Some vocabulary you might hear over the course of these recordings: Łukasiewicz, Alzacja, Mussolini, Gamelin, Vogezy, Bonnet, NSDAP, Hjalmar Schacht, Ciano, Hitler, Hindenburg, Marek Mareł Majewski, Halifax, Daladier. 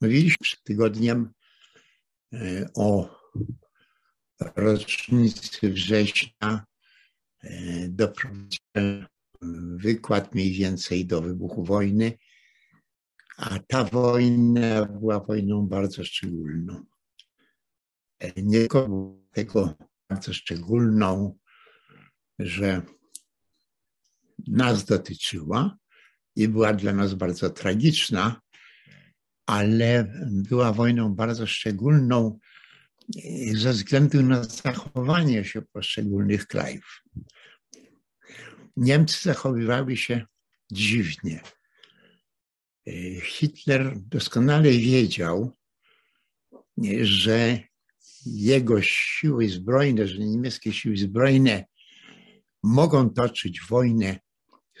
Mówiliśmy przed tygodniem o rocznicy września. Doprowadziłem wykład mniej więcej do wybuchu wojny, a ta wojna była wojną bardzo szczególną. Nie tylko tego bardzo szczególną, że nas dotyczyła i była dla nas bardzo tragiczna, ale była wojną bardzo szczególną ze względu na zachowanie się poszczególnych krajów. Niemcy zachowywały się dziwnie. Hitler doskonale wiedział, że jego siły zbrojne, że niemieckie siły zbrojne mogą toczyć wojnę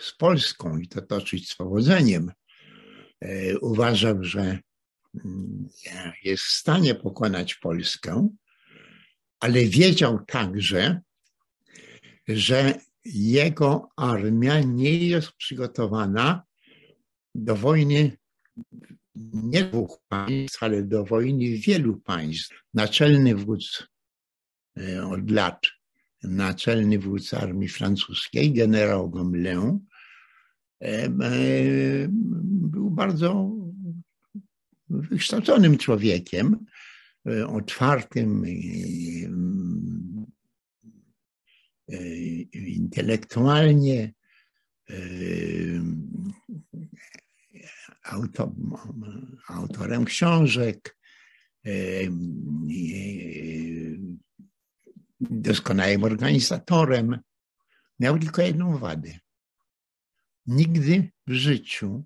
z Polską i to toczyć z powodzeniem. Uważał, że jest w stanie pokonać Polskę, ale wiedział także, że jego armia nie jest przygotowana do wojny nie dwóch państw, ale do wojny wielu państw. Od lat naczelny wódz armii francuskiej, generał Gamelin, był bardzo wykształconym człowiekiem, otwartym, intelektualnie, autorem książek, doskonałym organizatorem. Miał tylko jedną wadę. Nigdy w życiu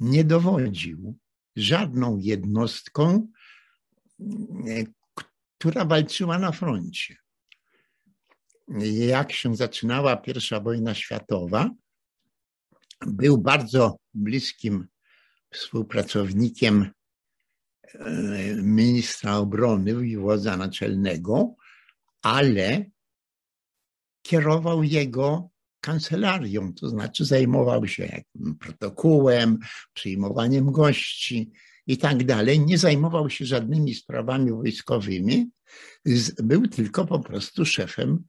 nie dowodził żadną jednostką, która walczyła na froncie. Jak się zaczynała I wojna światowa, był bardzo bliskim współpracownikiem ministra obrony i wodza naczelnego, ale kierował jego kancelarią, to znaczy zajmował się protokołem, przyjmowaniem gości i tak dalej. Nie zajmował się żadnymi sprawami wojskowymi, był tylko po prostu szefem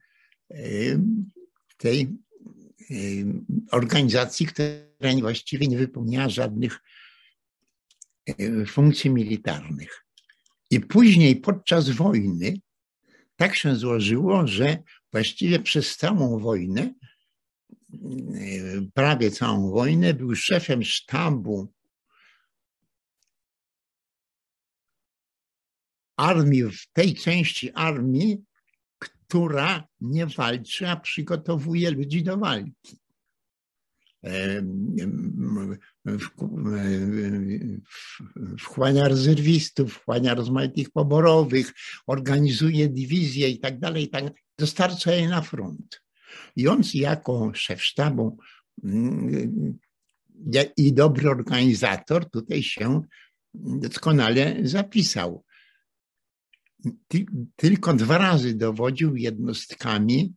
tej organizacji, która właściwie nie wypełniała żadnych funkcji militarnych. I później podczas wojny tak się złożyło, że właściwie przez całą wojnę, prawie całą wojnę, był szefem sztabu armii, w tej części armii, która nie walczy, a przygotowuje ludzi do walki. Wchłania rezerwistów, wchłania rozmaitych poborowych, organizuje dywizje i tak dalej, dostarcza je na front. I on jako szef sztabu i dobry organizator tutaj się doskonale zapisał. Tylko 2 razy dowodził jednostkami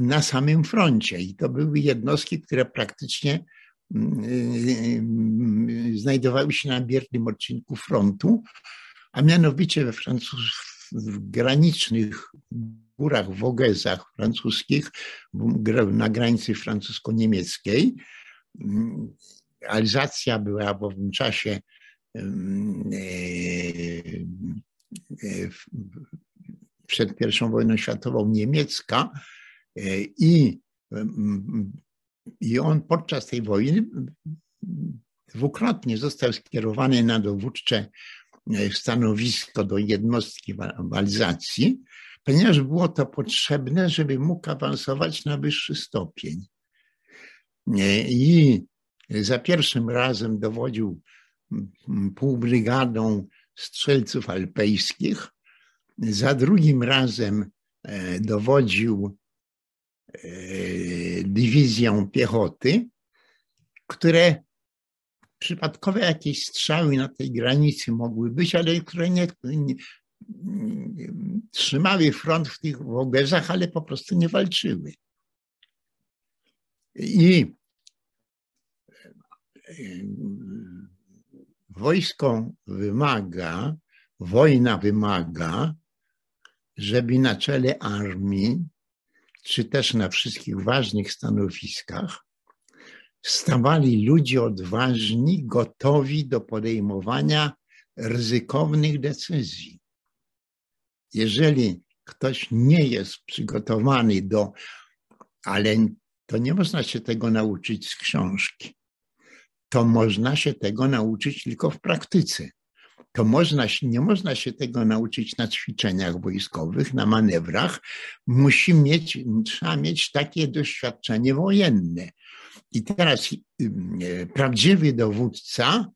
na samym froncie i to były jednostki, które praktycznie znajdowały się na biernym odcinku frontu, a mianowicie we w granicznych górach, w Vogezach francuskich, na granicy francusko-niemieckiej. Alzacja była w owym czasie przed I wojną światową niemiecka i on podczas tej wojny dwukrotnie został skierowany na dowódcze stanowisko do jednostki w Alzacji, ponieważ było to potrzebne, żeby mógł awansować na wyższy stopień. I za pierwszym razem dowodził półbrygadą strzelców alpejskich, za drugim razem dowodził dywizją piechoty, które przypadkowe jakieś strzały na tej granicy mogły być, ale które nie trzymały front w tych Vogezach, ale po prostu nie walczyły. I wojna wymaga, żeby na czele armii, czy też na wszystkich ważnych stanowiskach stawali ludzie odważni, gotowi do podejmowania ryzykownych decyzji. Jeżeli ktoś nie jest przygotowany do, ale to nie można się tego nauczyć z książki. To można się tego nauczyć tylko w praktyce. Nie można się tego nauczyć na ćwiczeniach wojskowych, na manewrach. Trzeba mieć takie doświadczenie wojenne. I teraz prawdziwy dowódca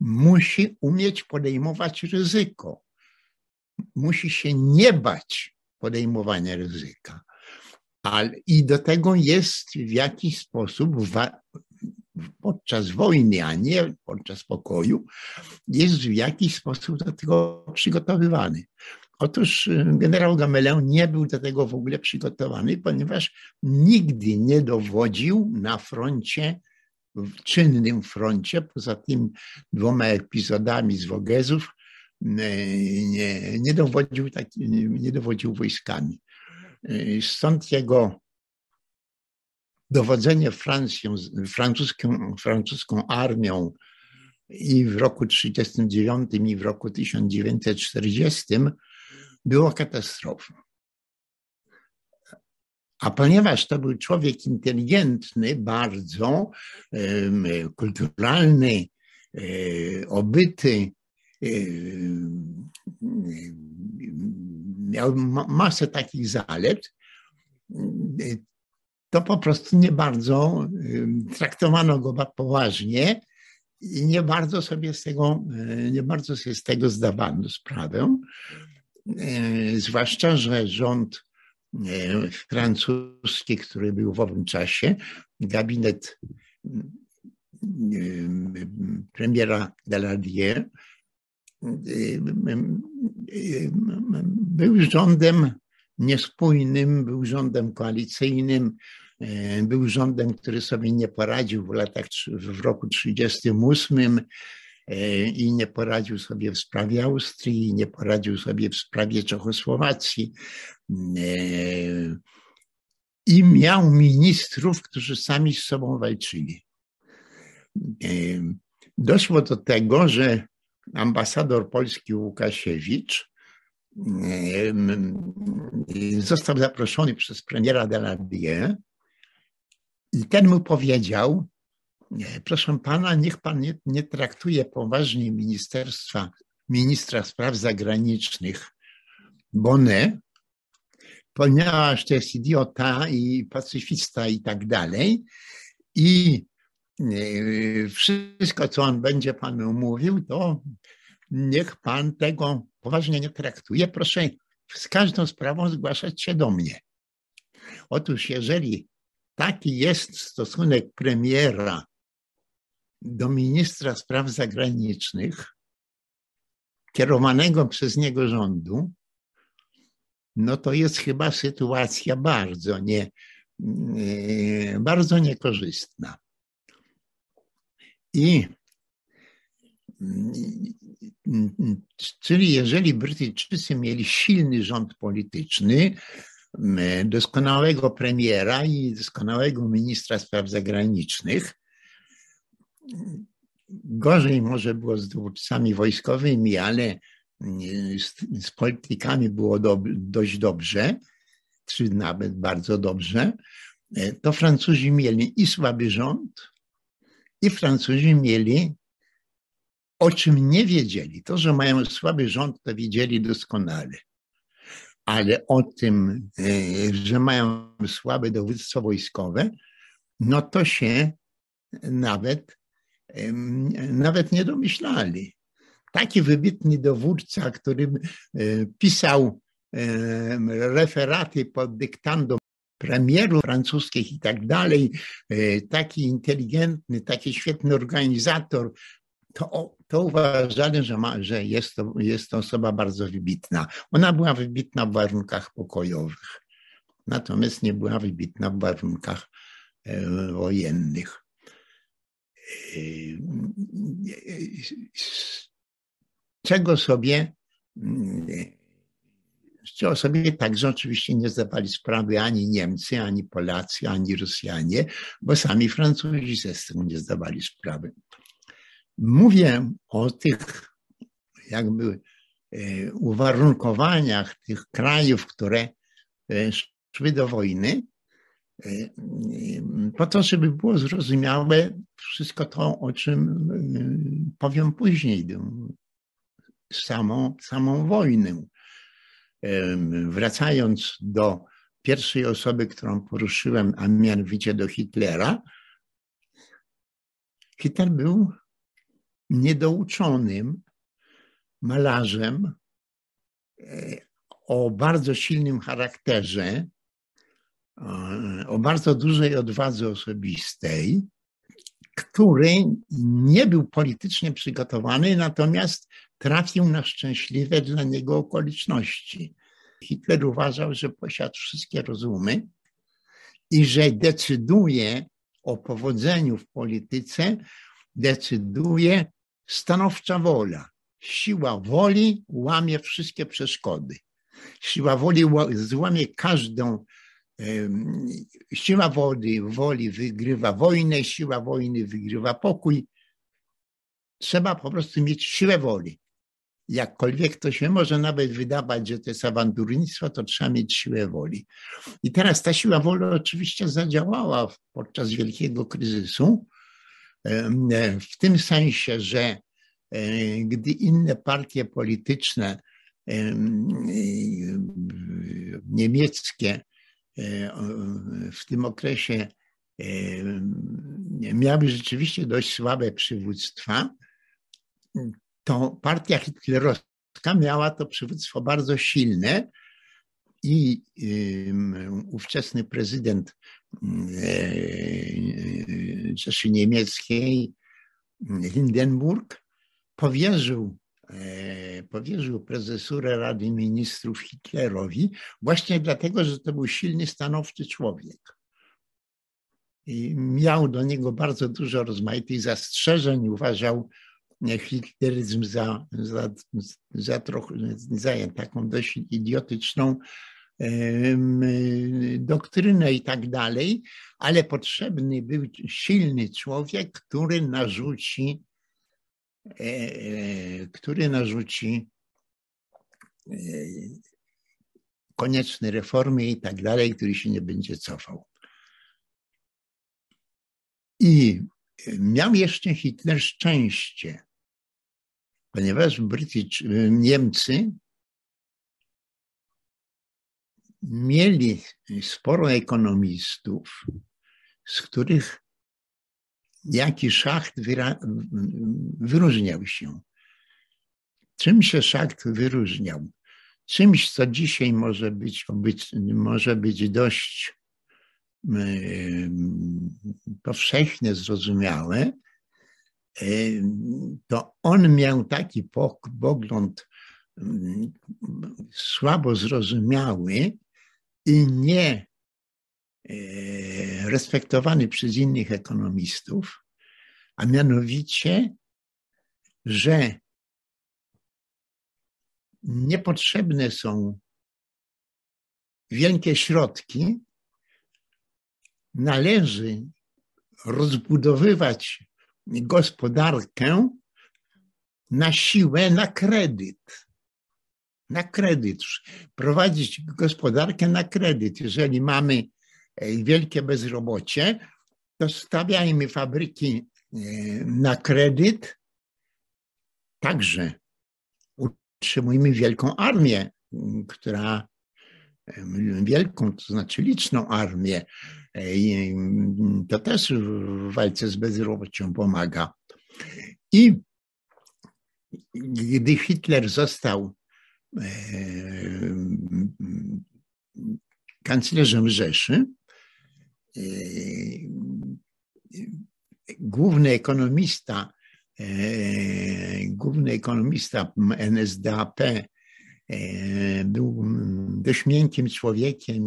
musi umieć podejmować ryzyko. Musi się nie bać podejmowania ryzyka. I do tego jest w jakiś sposób podczas wojny, a nie podczas pokoju, jest w jakiś sposób do tego przygotowywany. Otóż generał Gamelin nie był do tego w ogóle przygotowany, ponieważ nigdy nie dowodził na froncie, w czynnym froncie, poza tym dwoma epizodami z Wogezów, nie dowodził wojskami. Stąd jego dowodzenie francuską armią i w roku 1939 i w roku 1940 było katastrofą. A ponieważ to był człowiek inteligentny, bardzo kulturalny, obyty, miał masę takich zalet, to po prostu nie bardzo traktowano go poważnie i nie bardzo sobie z tego zdawano sprawę. Zwłaszcza, że rząd francuski, który był w owym czasie, gabinet premiera Daladier, był rządem niespójnym, był rządem koalicyjnym, był rządem, który sobie nie poradził w roku 1938 i nie poradził sobie w sprawie Austrii, nie poradził sobie w sprawie Czechosłowacji i miał ministrów, którzy sami z sobą walczyli. Doszło do tego, że ambasador polski Łukasiewicz został zaproszony przez premiera Daladier i ten mu powiedział: proszę pana, niech pan nie traktuje poważnie ministra spraw zagranicznych Bonnet, ponieważ to jest idiota i pacyfista i tak dalej, i wszystko, co on będzie panu mówił, to niech pan tego poważnie nie traktuje. Proszę z każdą sprawą zgłaszać się do mnie. Otóż jeżeli taki jest stosunek premiera do ministra spraw zagranicznych, kierowanego przez niego rządu, no to jest chyba sytuacja bardzo niekorzystna. Czyli jeżeli Brytyjczycy mieli silny rząd polityczny, doskonałego premiera i doskonałego ministra spraw zagranicznych, gorzej może było z dowódcami wojskowymi, ale z politykami było dość dobrze, czy nawet bardzo dobrze, to Francuzi mieli i słaby rząd, i Francuzi mieli, o czym nie wiedzieli. To, że mają słaby rząd, to wiedzieli doskonale. Ale o tym, że mają słabe dowództwo wojskowe, no to się nawet nie domyślali. Taki wybitny dowódca, który pisał referaty pod dyktando premierów francuskich i tak dalej, taki inteligentny, taki świetny organizator, to uważali, że jest to osoba bardzo wybitna. Ona była wybitna w warunkach pokojowych, natomiast nie była wybitna w warunkach wojennych. z czego sobie także oczywiście nie zdawali sprawy ani Niemcy, ani Polacy, ani Rosjanie, bo sami Francuzi z tego nie zdawali sprawy. Mówię o tych jakby uwarunkowaniach tych krajów, które szły do wojny, po to, żeby było zrozumiałe wszystko to, o czym powiem później, samą wojnę. Wracając do pierwszej osoby, którą poruszyłem, a mianowicie do Hitlera. Hitler był niedouczonym malarzem o bardzo silnym charakterze, o bardzo dużej odwadze osobistej, który nie był politycznie przygotowany, natomiast trafił na szczęśliwe dla niego okoliczności. Hitler uważał, że posiada wszystkie rozumy i że decyduje o powodzeniu w polityce, decyduje stanowcza wola. Siła woli łamie wszystkie przeszkody. Siła woli wygrywa wojnę, siła wojny wygrywa pokój. Trzeba po prostu mieć siłę woli. Jakkolwiek to się może nawet wydawać, że to jest awanturnictwo, to trzeba mieć siłę woli. I teraz ta siła woli oczywiście zadziałała podczas wielkiego kryzysu, w tym sensie, że gdy inne partie polityczne niemieckie w tym okresie miały rzeczywiście dość słabe przywództwa, to partia hitlerowska miała to przywództwo bardzo silne i ówczesny prezydent Rzeszy Niemieckiej Hindenburg powierzył prezesurę Rady Ministrów Hitlerowi właśnie dlatego, że to był silny, stanowczy człowiek. I miał do niego bardzo dużo rozmaitych zastrzeżeń, uważał hitleryzm za taką dość idiotyczną doktrynę i tak dalej, ale potrzebny był silny człowiek, który narzuci konieczne reformy i tak dalej, który się nie będzie cofał. I miał jeszcze Hitler szczęście, ponieważ Niemcy mieli sporo ekonomistów, z których jakiś Schacht wyróżniał się. Czym się Schacht wyróżniał? Czymś, co dzisiaj może być dość powszechnie zrozumiałe, to on miał taki pogląd słabo zrozumiały i nie respektowany przez innych ekonomistów, a mianowicie, że niepotrzebne są wielkie środki, należy rozbudowywać gospodarkę na siłę, na kredyt. Na kredyt. Prowadzić gospodarkę na kredyt. Jeżeli mamy wielkie bezrobocie, to stawiajmy fabryki na kredyt. Także utrzymujmy wielką armię, to znaczy liczną armię. To też w walce z bezrobociem pomaga. I gdy Hitler został kanclerzem Rzeszy, główny ekonomista NSDAP był dość miękkim człowiekiem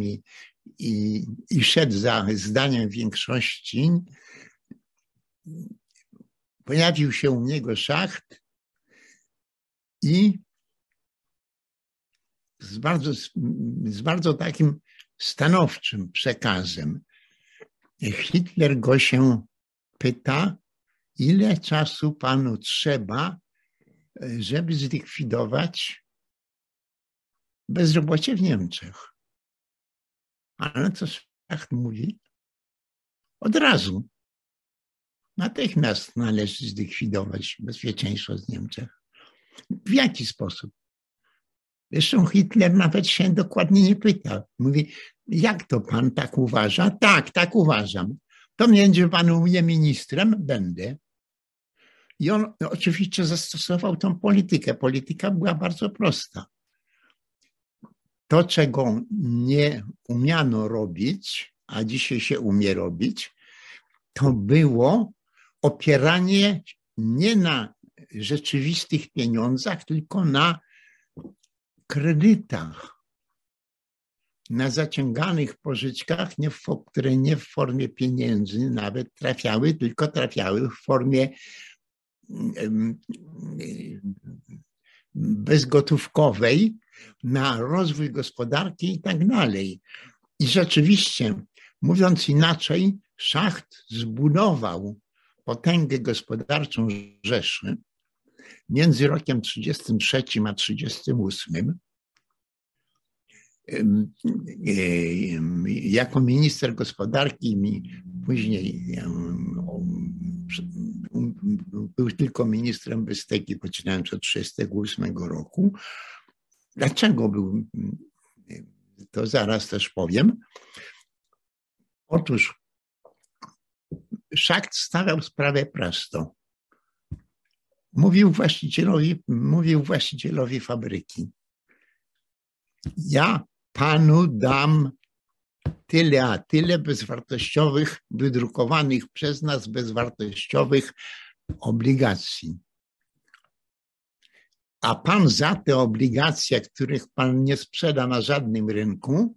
i szedł za zdaniem większości. Pojawił się u niego Schacht i z bardzo takim stanowczym przekazem. Hitler go się pyta, ile czasu panu trzeba, żeby zlikwidować bezrobocie w Niemczech. Ale co Schacht mówi? Od razu. Natychmiast należy zlikwidować bezpieczeństwo z Niemczech. W jaki sposób? Zresztą Hitler nawet się dokładnie nie pyta. Mówi, jak to pan tak uważa? Tak, tak uważam. To będzie pan u mnie ministrem? Będę. I on oczywiście zastosował tą politykę. Polityka była bardzo prosta. To, czego nie umiano robić, a dzisiaj się umie robić, to było opieranie nie na rzeczywistych pieniądzach, tylko na kredytach, na zaciąganych pożyczkach, które nie w formie pieniędzy nawet trafiały, tylko trafiały w formie bezgotówkowej na rozwój gospodarki i tak dalej. I rzeczywiście, mówiąc inaczej, Schacht zbudował potęgę gospodarczą Rzeszy między rokiem 1933 a 1938. Jako minister gospodarki, później był tylko ministrem Westyki, poczynając od 1938 roku. Dlaczego był, to zaraz też powiem. Otóż Schacht stawiał sprawę prosto. Mówił właścicielowi fabryki. Ja panu dam tyle, a tyle bezwartościowych, wydrukowanych przez nas bezwartościowych obligacji. A pan za te obligacje, których pan nie sprzeda na żadnym rynku,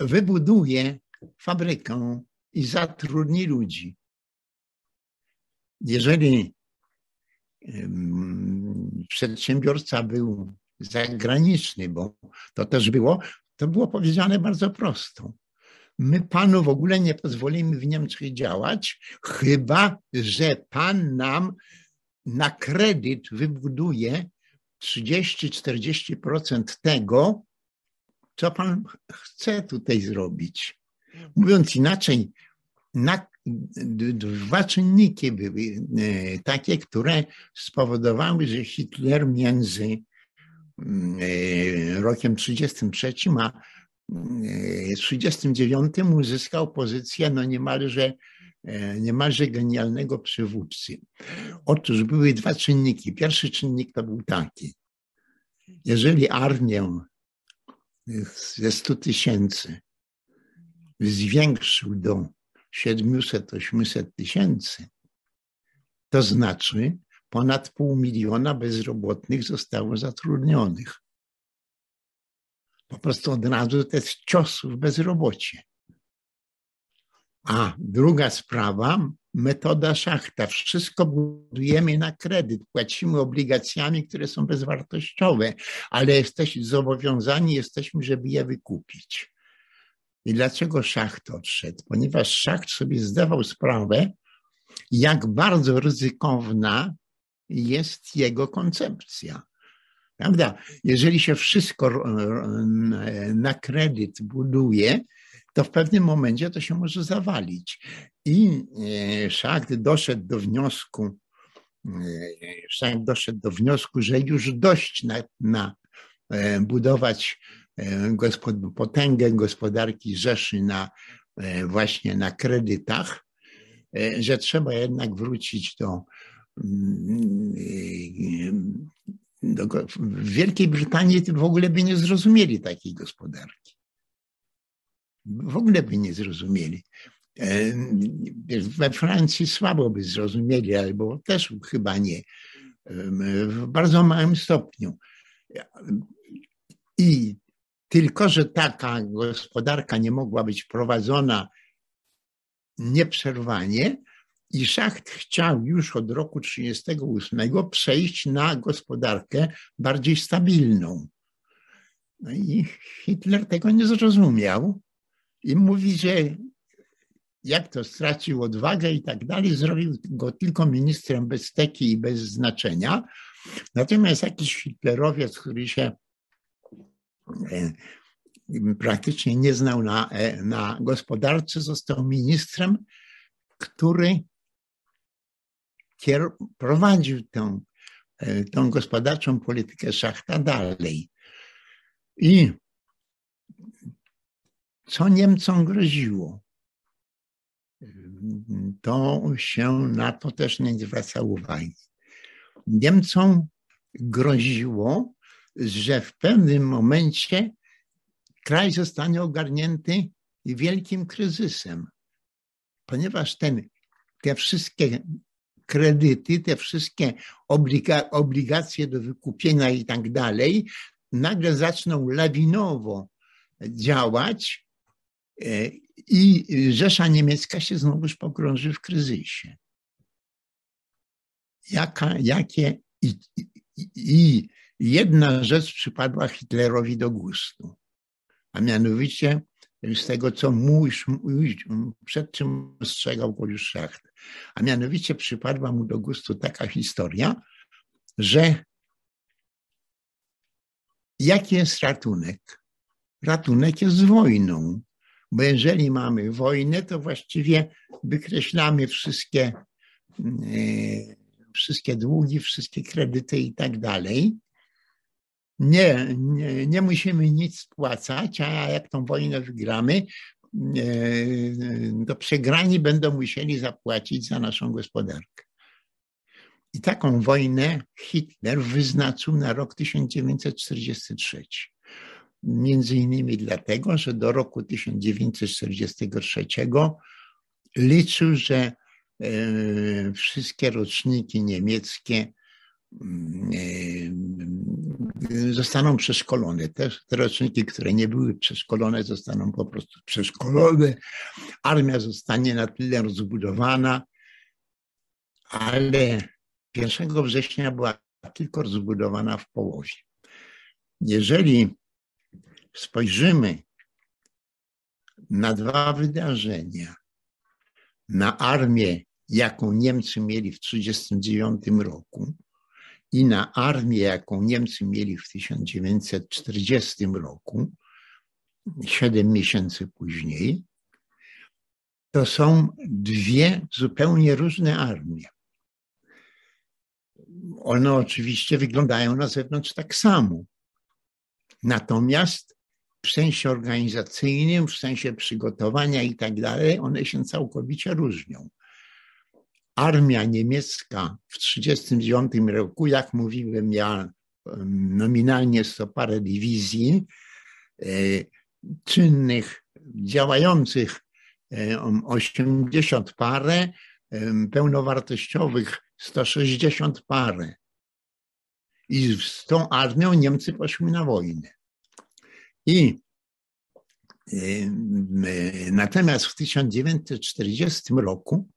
wybuduje fabrykę i zatrudni ludzi. Jeżeli przedsiębiorca był zagraniczny, bo to też było, to było powiedziane bardzo prosto. My panu w ogóle nie pozwolimy w Niemczech działać, chyba że pan nam na kredyt wybuduje 30–40% tego, co pan chce tutaj zrobić. Mówiąc inaczej, dwa czynniki były takie, które spowodowały, że Hitler między rokiem 1933 a 1939 uzyskał pozycję niemalże genialnego przywódcy. Otóż były dwa czynniki. Pierwszy czynnik to był taki. Jeżeli armię ze 100 tysięcy zwiększył do 700–800 tysięcy, to znaczy ponad 500 000 bezrobotnych zostało zatrudnionych. Po prostu od razu to jest cios w bezrobocie. A druga sprawa, metoda Schachta. Wszystko budujemy na kredyt, płacimy obligacjami, które są bezwartościowe, ale zobowiązani jesteśmy, żeby je wykupić. I dlaczego Schacht odszedł? Ponieważ Schacht sobie zdawał sprawę, jak bardzo ryzykowna jest jego koncepcja. Prawda? Jeżeli się wszystko na kredyt buduje, to w pewnym momencie to się może zawalić. I Schacht doszedł do wniosku, że już dość budować potęgę gospodarki Rzeszy właśnie na kredytach, że trzeba jednak wrócić do... W Wielkiej Brytanii w ogóle by nie zrozumieli takiej gospodarki. W ogóle by nie zrozumieli. We Francji słabo by zrozumieli, albo też chyba nie. W bardzo małym stopniu. I tylko że taka gospodarka nie mogła być prowadzona nieprzerwanie I Schacht chciał już od roku 1938 przejść na gospodarkę bardziej stabilną. No i Hitler tego nie zrozumiał i mówi, że jak to stracił odwagę i tak dalej, zrobił go tylko ministrem bez teki i bez znaczenia. Natomiast jakiś hitlerowiec, który się praktycznie nie znał na gospodarce, został ministrem, który prowadził tą gospodarczą politykę Schachta dalej. I co Niemcom groziło, to się na to też nie zwraca uwagi. Niemcom groziło, że w pewnym momencie kraj zostanie ogarnięty wielkim kryzysem, ponieważ te wszystkie kredyty, te wszystkie obligacje do wykupienia i tak dalej, nagle zaczną lawinowo działać i Rzesza Niemiecka się znowuż pogrąży w kryzysie. Jedna rzecz przypadła Hitlerowi do gustu, a mianowicie z tego, co przed czym ostrzegał go już Schacht, a mianowicie przypadła mu do gustu taka historia, że jaki jest ratunek? Ratunek jest wojną, bo jeżeli mamy wojnę, to właściwie wykreślamy wszystkie długi, wszystkie kredyty i tak dalej. Nie musimy nic spłacać, a jak tą wojnę wygramy, to przegrani będą musieli zapłacić za naszą gospodarkę. I taką wojnę Hitler wyznaczył na rok 1943. Między innymi dlatego, że do roku 1943 liczył, że wszystkie roczniki niemieckie zostaną przeszkolone. Te roczniki, które nie były przeszkolone, zostaną po prostu przeszkolone. Armia zostanie na tyle rozbudowana, ale 1 września była tylko rozbudowana w połowie. Jeżeli spojrzymy na dwa wydarzenia, na armię, jaką Niemcy mieli w 1939 roku i na armię, jaką Niemcy mieli w 1940 roku, 7 miesięcy później, to są dwie zupełnie różne armie. One oczywiście wyglądają na zewnątrz tak samo. Natomiast w sensie organizacyjnym, w sensie przygotowania i tak dalej, one się całkowicie różnią. Armia niemiecka w 1939 roku, jak mówiłem, miała nominalnie 100 parę dywizji czynnych, działających 80 parę, pełnowartościowych 160 parę. I z tą armią Niemcy poszły na wojnę. I natomiast w 1940 roku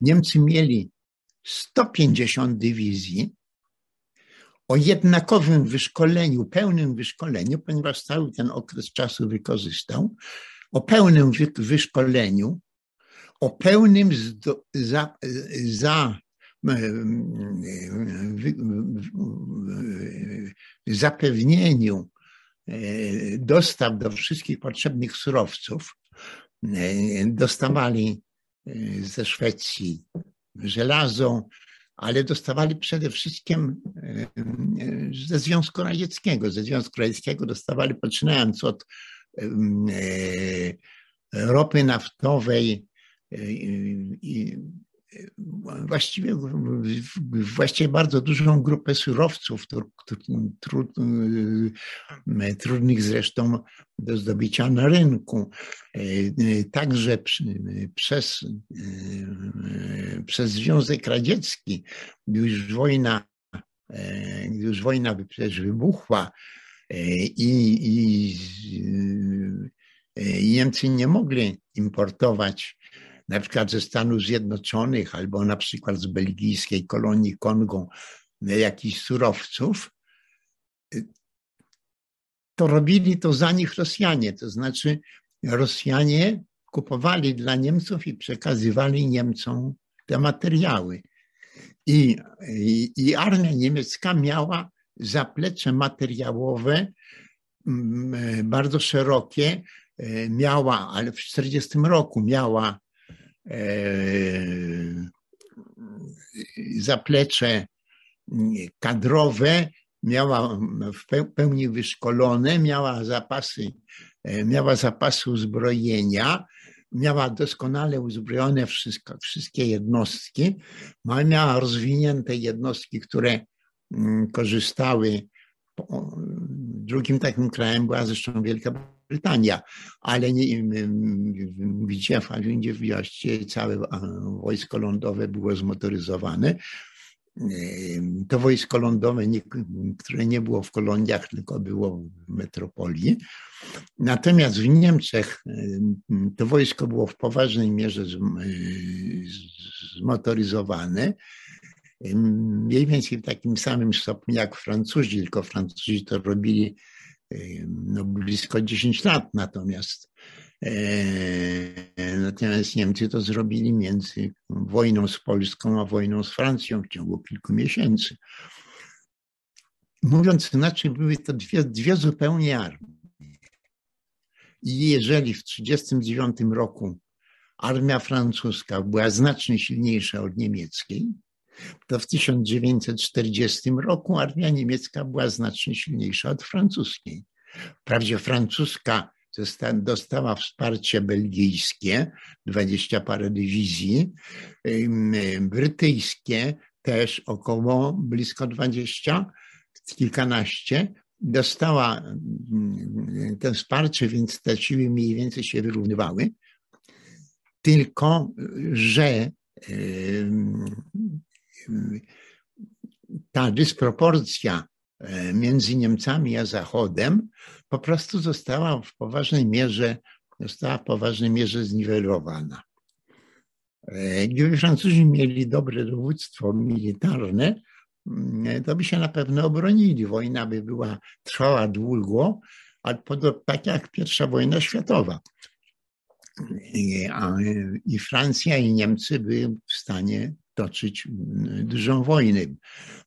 Niemcy mieli 150 dywizji o jednakowym wyszkoleniu, pełnym wyszkoleniu, ponieważ cały ten okres czasu wykorzystał, o pełnym wyszkoleniu, o pełnym zapewnieniu dostaw do wszystkich potrzebnych surowców. Dostawali ze Szwecji żelazo, ale dostawali przede wszystkim ze Związku Radzieckiego dostawali, poczynając od ropy naftowej i właściwie bardzo dużą grupę surowców, trudnych zresztą do zdobycia na rynku. Także przez Związek Radziecki, gdy już wojna przecież wybuchła i Niemcy nie mogli importować na przykład ze Stanów Zjednoczonych albo na przykład z belgijskiej kolonii Kongo jakichś surowców, to robili to za nich Rosjanie. To znaczy Rosjanie kupowali dla Niemców i przekazywali Niemcom te materiały. I armia niemiecka miała zaplecze materiałowe bardzo szerokie. Miała, ale w 1940 roku miała zaplecze kadrowe, miała w pełni wyszkolone, miała zapasy uzbrojenia, miała doskonale uzbrojone wszystkie jednostki, miała rozwinięte jednostki, które korzystały. Drugim takim krajem była zresztą Wielka Brytania, ale gdzie właściwie całe wojsko lądowe było zmotoryzowane. To wojsko lądowe, które nie było w koloniach, tylko było w metropolii. Natomiast w Niemczech to wojsko było w poważnej mierze zmotoryzowane. Mniej więcej w takim samym stopniu jak Francuzi, tylko Francuzi to robili no, blisko 10 lat, natomiast Niemcy to zrobili między wojną z Polską a wojną z Francją w ciągu kilku miesięcy. Mówiąc inaczej, były to dwie zupełnie armie. I jeżeli w 1939 roku armia francuska była znacznie silniejsza od niemieckiej, to w 1940 roku armia niemiecka była znacznie silniejsza od francuskiej. Wprawdzie francuska dostała wsparcie belgijskie, 20 parę dywizji, brytyjskie też około blisko 20, kilkanaście. Dostała to wsparcie, więc te siły mniej więcej się wyrównywały. Tylko że ta dysproporcja między Niemcami a Zachodem po prostu została w poważnej mierze zniwelowana. Gdyby Francuzi mieli dobre dowództwo militarne, to by się na pewno obronili. Wojna by trwała długo, ale tak jak pierwsza wojna światowa. I Francja i Niemcy były w stanie toczyć dużą wojnę.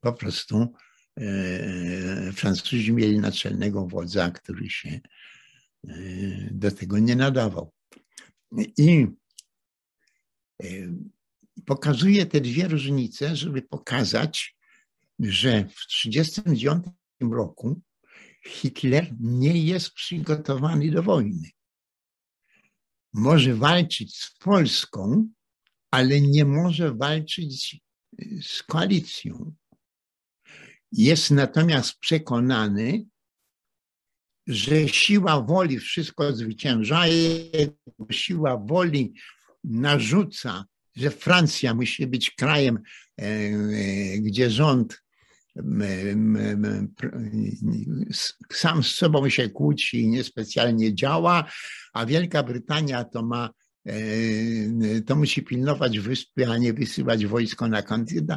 Po prostu Francuzi mieli naczelnego wodza, który się do tego nie nadawał. I pokazuje te dwie różnice, żeby pokazać, że w 1939 roku Hitler nie jest przygotowany do wojny. Może walczyć z Polską, ale nie może walczyć z koalicją. Jest natomiast przekonany, że siła woli wszystko zwycięża, siła woli narzuca, że Francja musi być krajem, gdzie rząd sam z sobą się kłóci i niespecjalnie działa, a Wielka Brytania to musi pilnować wyspy, a nie wysyłać wojsko na kontynent.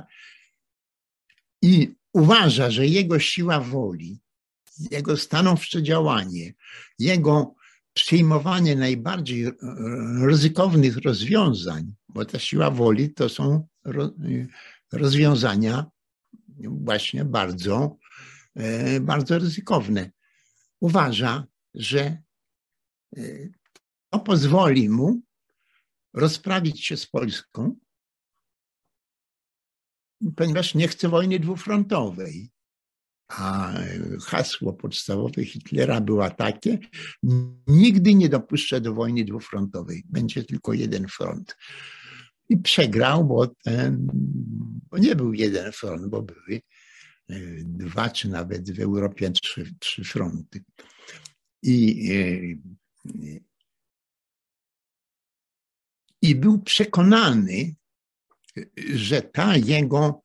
I uważa, że jego siła woli, jego stanowcze działanie, jego przyjmowanie najbardziej ryzykownych rozwiązań, bo ta siła woli to są rozwiązania właśnie bardzo, bardzo ryzykowne. Uważa, że to pozwoli mu rozprawić się z Polską, ponieważ nie chce wojny dwufrontowej. A hasło podstawowe Hitlera było takie: nigdy nie dopuszczę do wojny dwufrontowej, będzie tylko jeden front. I przegrał, bo nie był jeden front, bo były dwa, czy nawet w Europie trzy fronty. I był przekonany, że ta jego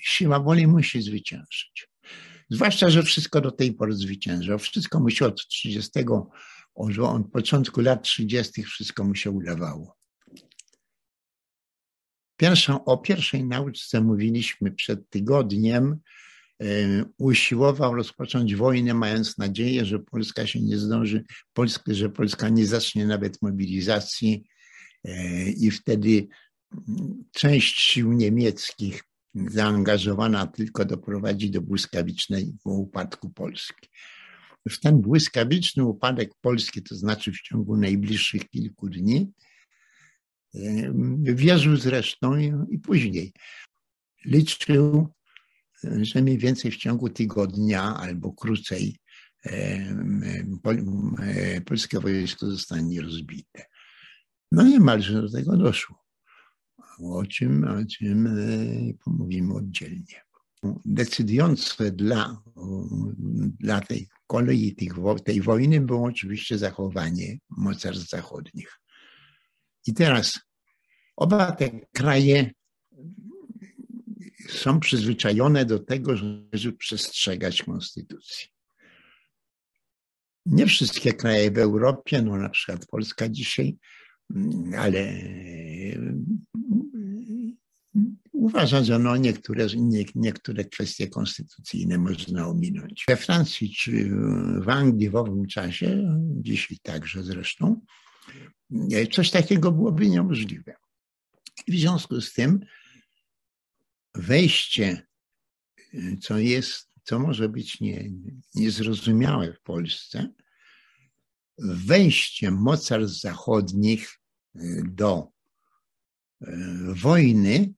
siła woli musi zwyciężyć. Zwłaszcza że wszystko do tej pory zwyciężał. Wszystko musi od 30 Od początku lat 30. wszystko mu się udawało. O pierwszej nauczce mówiliśmy przed tygodniem. Usiłował rozpocząć wojnę, mając nadzieję, że Polska się nie zdąży, że Polska nie zacznie nawet mobilizacji i wtedy część sił niemieckich zaangażowana tylko doprowadzi do błyskawicznego upadku Polski. W ten błyskawiczny upadek Polski, to znaczy w ciągu najbliższych kilku dni, wierzył zresztą i później. Liczył, że mniej więcej w ciągu tygodnia albo krócej polskie wojsko zostanie rozbite. No niemalże do tego doszło, o czym pomówimy oddzielnie. Decydujące dla tej kolei tej wojny było oczywiście zachowanie mocarstw zachodnich. I teraz oba te kraje są przyzwyczajone do tego, żeby przestrzegać konstytucji. Nie wszystkie kraje w Europie, no na przykład Polska dzisiaj, ale uważa, że no niektóre kwestie konstytucyjne można ominąć. We Francji czy w Anglii w owym czasie, dzisiaj także zresztą, coś takiego byłoby niemożliwe. W związku z tym wejście, co może być niezrozumiałe w Polsce, wejście mocarstw zachodnich do wojny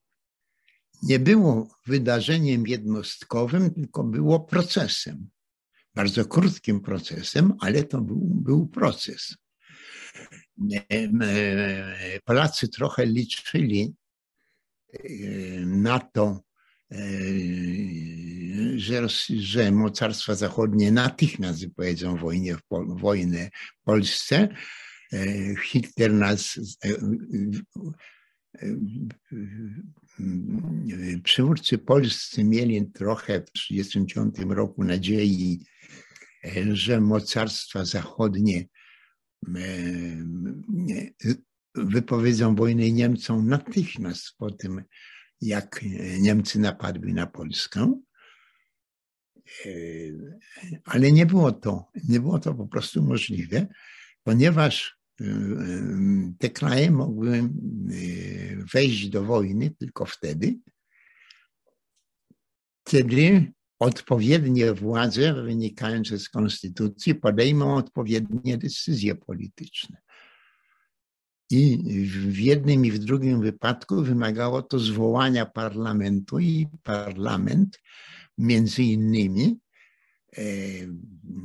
nie było wydarzeniem jednostkowym, tylko było procesem. Bardzo krótkim procesem, ale to był proces. Polacy trochę liczyli na to, że mocarstwa zachodnie natychmiast wypowiedzą wojnę Polsce. Hitler przywódcy polscy mieli trochę w 1939 roku nadziei, że mocarstwa zachodnie wypowiedzą wojnę Niemcom natychmiast po tym, jak Niemcy napadły na Polskę. Ale nie było to po prostu możliwe, ponieważ te kraje mogły wejść do wojny tylko wtedy, kiedy odpowiednie władze wynikające z konstytucji podejmą odpowiednie decyzje polityczne. I w jednym i w drugim wypadku wymagało to zwołania parlamentu i parlament między innymi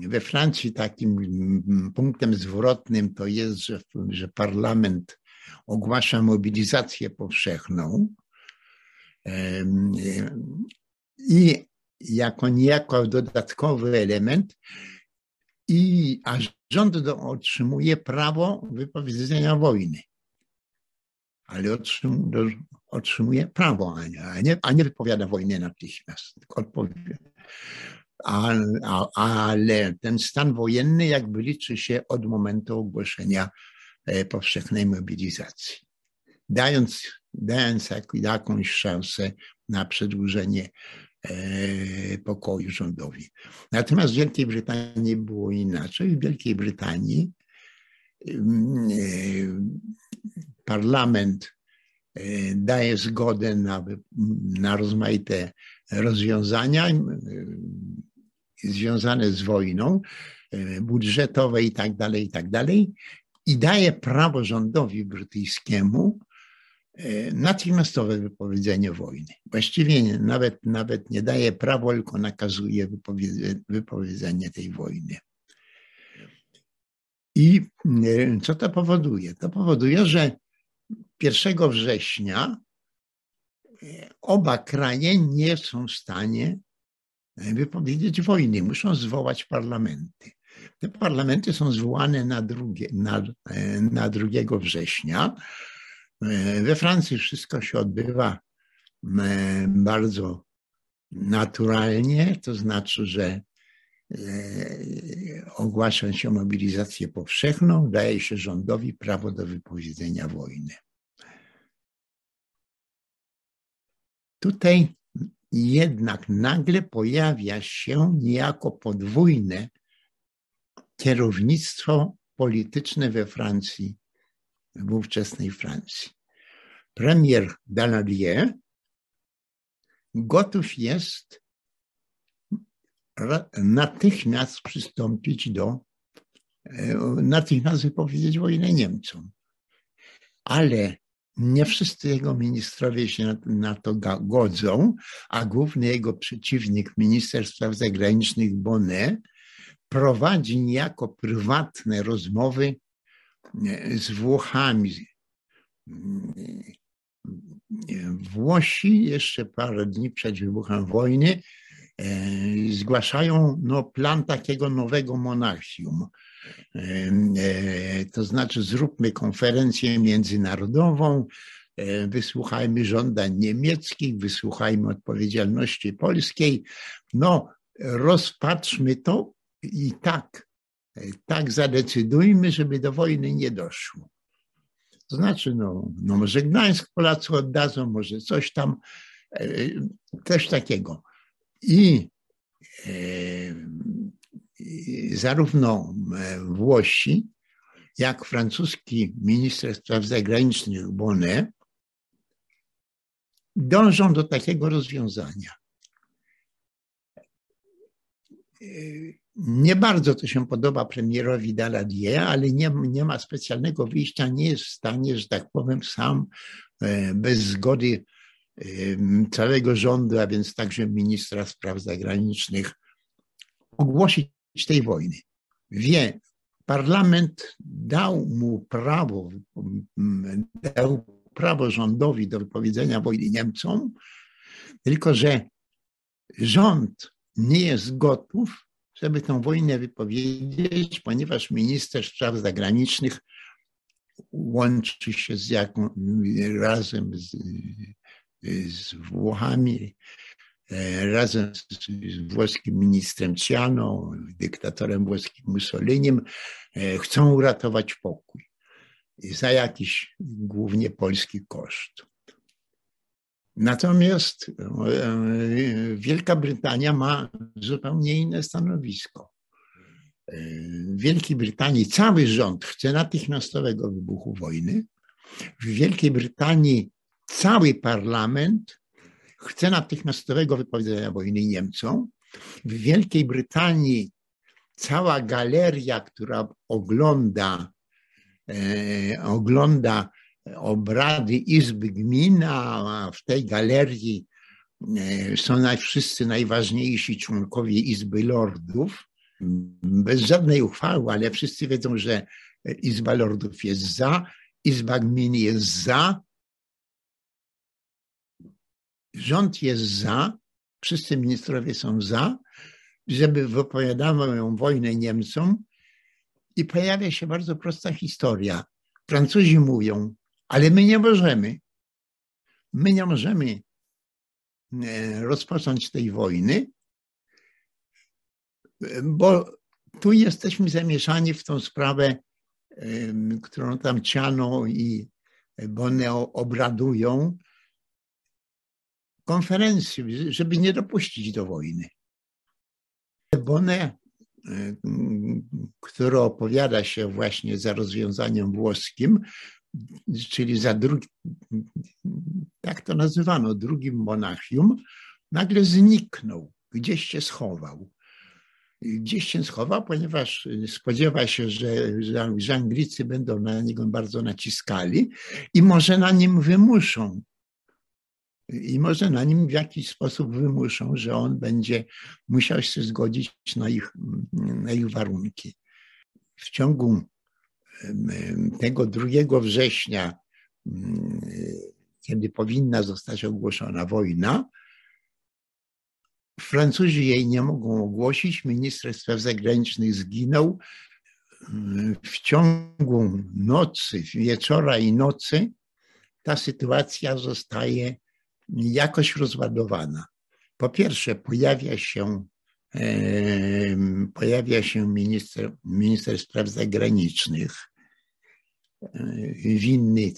we Francji takim punktem zwrotnym to jest, że parlament ogłasza mobilizację powszechną i niejako dodatkowy element, a rząd otrzymuje prawo wypowiedzenia wojny, ale otrzymuje prawo, a nie wypowiada wojny natychmiast. Ale ten stan wojenny jakby liczy się od momentu ogłoszenia powszechnej mobilizacji, dając jakąś szansę na przedłużenie pokoju rządowi. Natomiast w Wielkiej Brytanii było inaczej. W Wielkiej Brytanii parlament daje zgodę na rozmaite rozwiązania związane z wojną, budżetowe i tak dalej, i daje prawo rządowi brytyjskiemu natychmiastowe wypowiedzenie wojny. Właściwie nawet nie daje prawo, tylko nakazuje wypowiedzenie tej wojny. I co to powoduje? To powoduje, że 1 września oba kraje nie są w stanie wypowiedzieć wojny. Muszą zwołać parlamenty. Te parlamenty są zwołane na 2 września. We Francji wszystko się odbywa bardzo naturalnie, to znaczy, że ogłaszając się mobilizację powszechną, daje się rządowi prawo do wypowiedzenia wojny. Tutaj jednak nagle pojawia się niejako podwójne kierownictwo polityczne we Francji, w ówczesnej Francji. Premier Daladier gotów jest natychmiast przystąpić do, natychmiast wypowiedzieć wojnę Niemcom. Ale nie wszyscy jego ministrowie się na to godzą, a główny jego przeciwnik, minister spraw zagranicznych Bonnet, prowadzi niejako prywatne rozmowy z Włochami. Włosi jeszcze parę dni przed wybuchem wojny zgłaszają plan takiego nowego monachium. To znaczy zróbmy konferencję międzynarodową, wysłuchajmy żądań niemieckich, wysłuchajmy odpowiedzialności polskiej. Rozpatrzmy to i tak zadecydujmy, żeby do wojny nie doszło. To znaczy, może Gdańsk Polacy oddadzą, może coś tam, też takiego. I zarówno Włosi, jak francuski minister spraw zagranicznych Bonnet dążą do takiego rozwiązania. Nie bardzo to się podoba premierowi Daladier, ale nie ma specjalnego wyjścia, nie jest w stanie, że tak powiem, sam bez zgody całego rządu, a więc także ministra spraw zagranicznych, ogłosić tej wojny. Parlament dał prawo rządowi do wypowiedzenia wojny Niemcom, tylko że rząd nie jest gotów, żeby tę wojnę wypowiedzieć, ponieważ minister spraw zagranicznych łączy się razem z Włochami, razem z włoskim ministrem Ciano, dyktatorem włoskim Mussolinim, chcą uratować pokój za jakiś głównie polski koszt. Natomiast Wielka Brytania ma zupełnie inne stanowisko. W Wielkiej Brytanii cały rząd chce natychmiastowego wybuchu wojny. W Wielkiej Brytanii cały parlament chce natychmiastowego wypowiedzenia wojny Niemcom. W Wielkiej Brytanii cała galeria, która ogląda obrady Izby Gmina, a w tej galerii są wszyscy najważniejsi członkowie Izby Lordów. Bez żadnej uchwały, ale wszyscy wiedzą, że Izba Lordów jest za, Izba Gmin jest za, rząd jest za, wszyscy ministrowie są za, żeby wypowiadano wojnę Niemcom i pojawia się bardzo prosta historia. Francuzi mówią, ale my nie możemy. My nie możemy rozpocząć tej wojny, bo tu jesteśmy zamieszani w tą sprawę, którą tam Ciano i Bonnet obradują. Konferencji, żeby nie dopuścić do wojny. Bonnet, który opowiada się właśnie za rozwiązaniem włoskim, czyli za drugim, tak to nazywano, drugim monachium, nagle zniknął, gdzieś się schował. Gdzieś się schował, ponieważ spodziewa się, że Anglicy będą na niego bardzo naciskali i może na nim wymuszą. I może na nim w jakiś sposób wymuszą, że on będzie musiał się zgodzić na ich warunki. W ciągu tego 2 września, kiedy powinna zostać ogłoszona wojna, Francuzi jej nie mogą ogłosić, minister spraw zagranicznych zginął. W ciągu nocy, wieczora i nocy ta sytuacja zostaje jakoś rozładowana. Po pierwsze, pojawia się pojawia się minister spraw zagranicznych, winny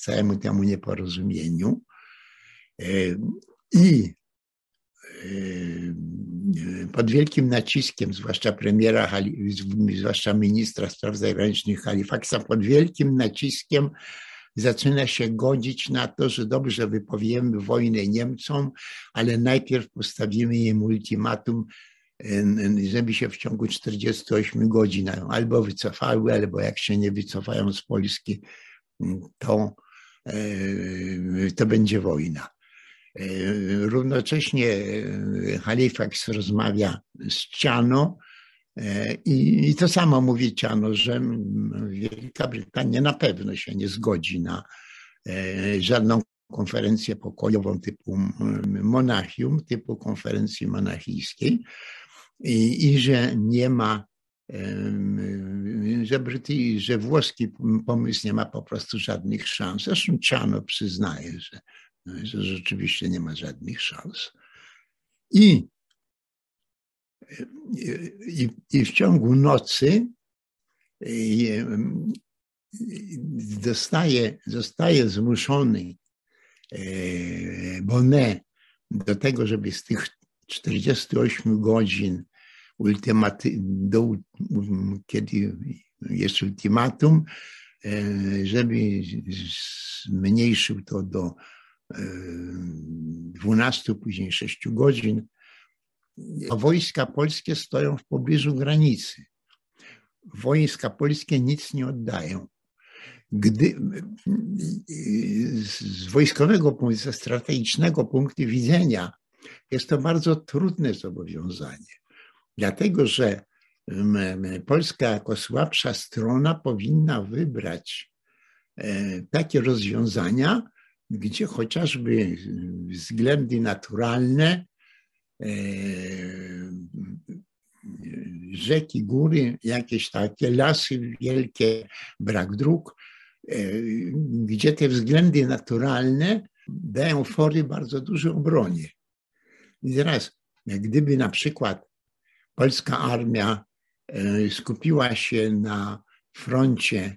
całemu temu nieporozumieniu, i pod wielkim naciskiem, zwłaszcza ministra spraw zagranicznych Halifaxa, pod wielkim naciskiem zaczyna się godzić na to, że dobrze, wypowiemy wojnę Niemcom, ale najpierw postawimy im ultimatum, żeby się w ciągu 48 godzin albo wycofały, albo jak się nie wycofają z Polski, to będzie wojna. Równocześnie Halifax rozmawia z Ciano i to samo mówi Ciano, że Wielka Brytania na pewno się nie zgodzi na żadną konferencję pokojową typu Monachium, typu konferencji monachijskiej, i że nie ma, że włoski pomysł nie ma po prostu żadnych szans. Zresztą Ciano przyznaje, że rzeczywiście nie ma żadnych szans. I w ciągu nocy zostaje zmuszony Bonnet do tego, żeby z tych 48 godzin, kiedy jest ultimatum, żeby zmniejszył to do 12, później 6 godzin. A wojska polskie stoją w pobliżu granicy. Wojska polskie nic nie oddają. Z wojskowego, ze strategicznego punktu widzenia jest to bardzo trudne zobowiązanie, dlatego że Polska jako słabsza strona powinna wybrać takie rozwiązania, gdzie chociażby względy naturalne, rzeki, góry, jakieś takie lasy wielkie, brak dróg, gdzie te względy naturalne dają fory bardzo dużej obronie. I teraz, gdyby na przykład polska armia skupiła się na froncie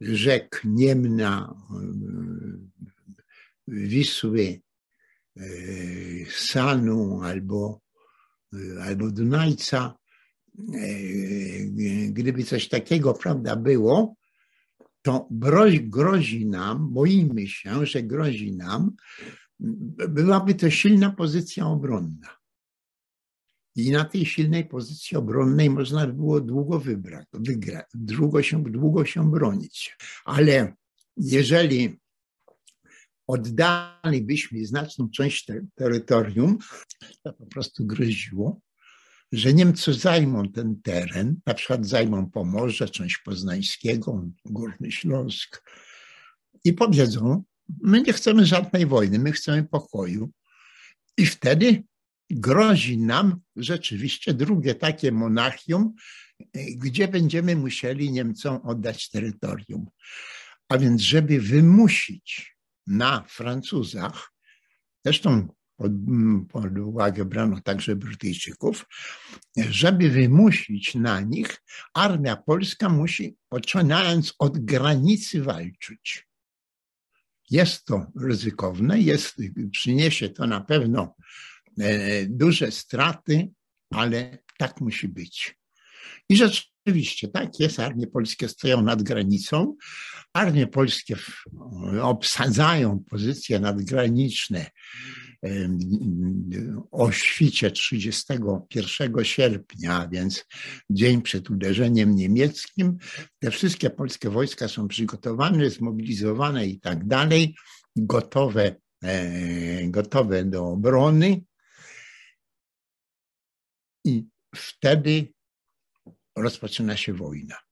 rzek Niemna, Wisły, Sanu albo Dunajca, gdyby coś takiego, prawda, było, to grozi nam, boimy się, że grozi nam, byłaby to silna pozycja obronna. I na tej silnej pozycji obronnej można by było długo się bronić. Ale jeżeli oddalibyśmy znaczną część terytorium, to po prostu groziło, że Niemcy zajmą ten teren, na przykład zajmą Pomorze, część Poznańskiego, Górny Śląsk, i powiedzą: my nie chcemy żadnej wojny, my chcemy pokoju. I wtedy grozi nam rzeczywiście drugie takie Monachium, gdzie będziemy musieli Niemcom oddać terytorium. A więc żeby wymusić na Francuzach, zresztą pod uwagę brano także Brytyjczyków, żeby wymusić na nich, armia polska musi, poczynając od granicy, walczyć. Jest to ryzykowne, przyniesie to na pewno duże straty, ale tak musi być. I rzeczywiście tak jest, armie polskie stoją nad granicą, armie polskie obsadzają pozycje nadgraniczne o świcie 31 sierpnia, a więc dzień przed uderzeniem niemieckim. Te wszystkie polskie wojska są przygotowane, zmobilizowane i tak dalej, gotowe do obrony. I wtedy rozpoczyna się wojna.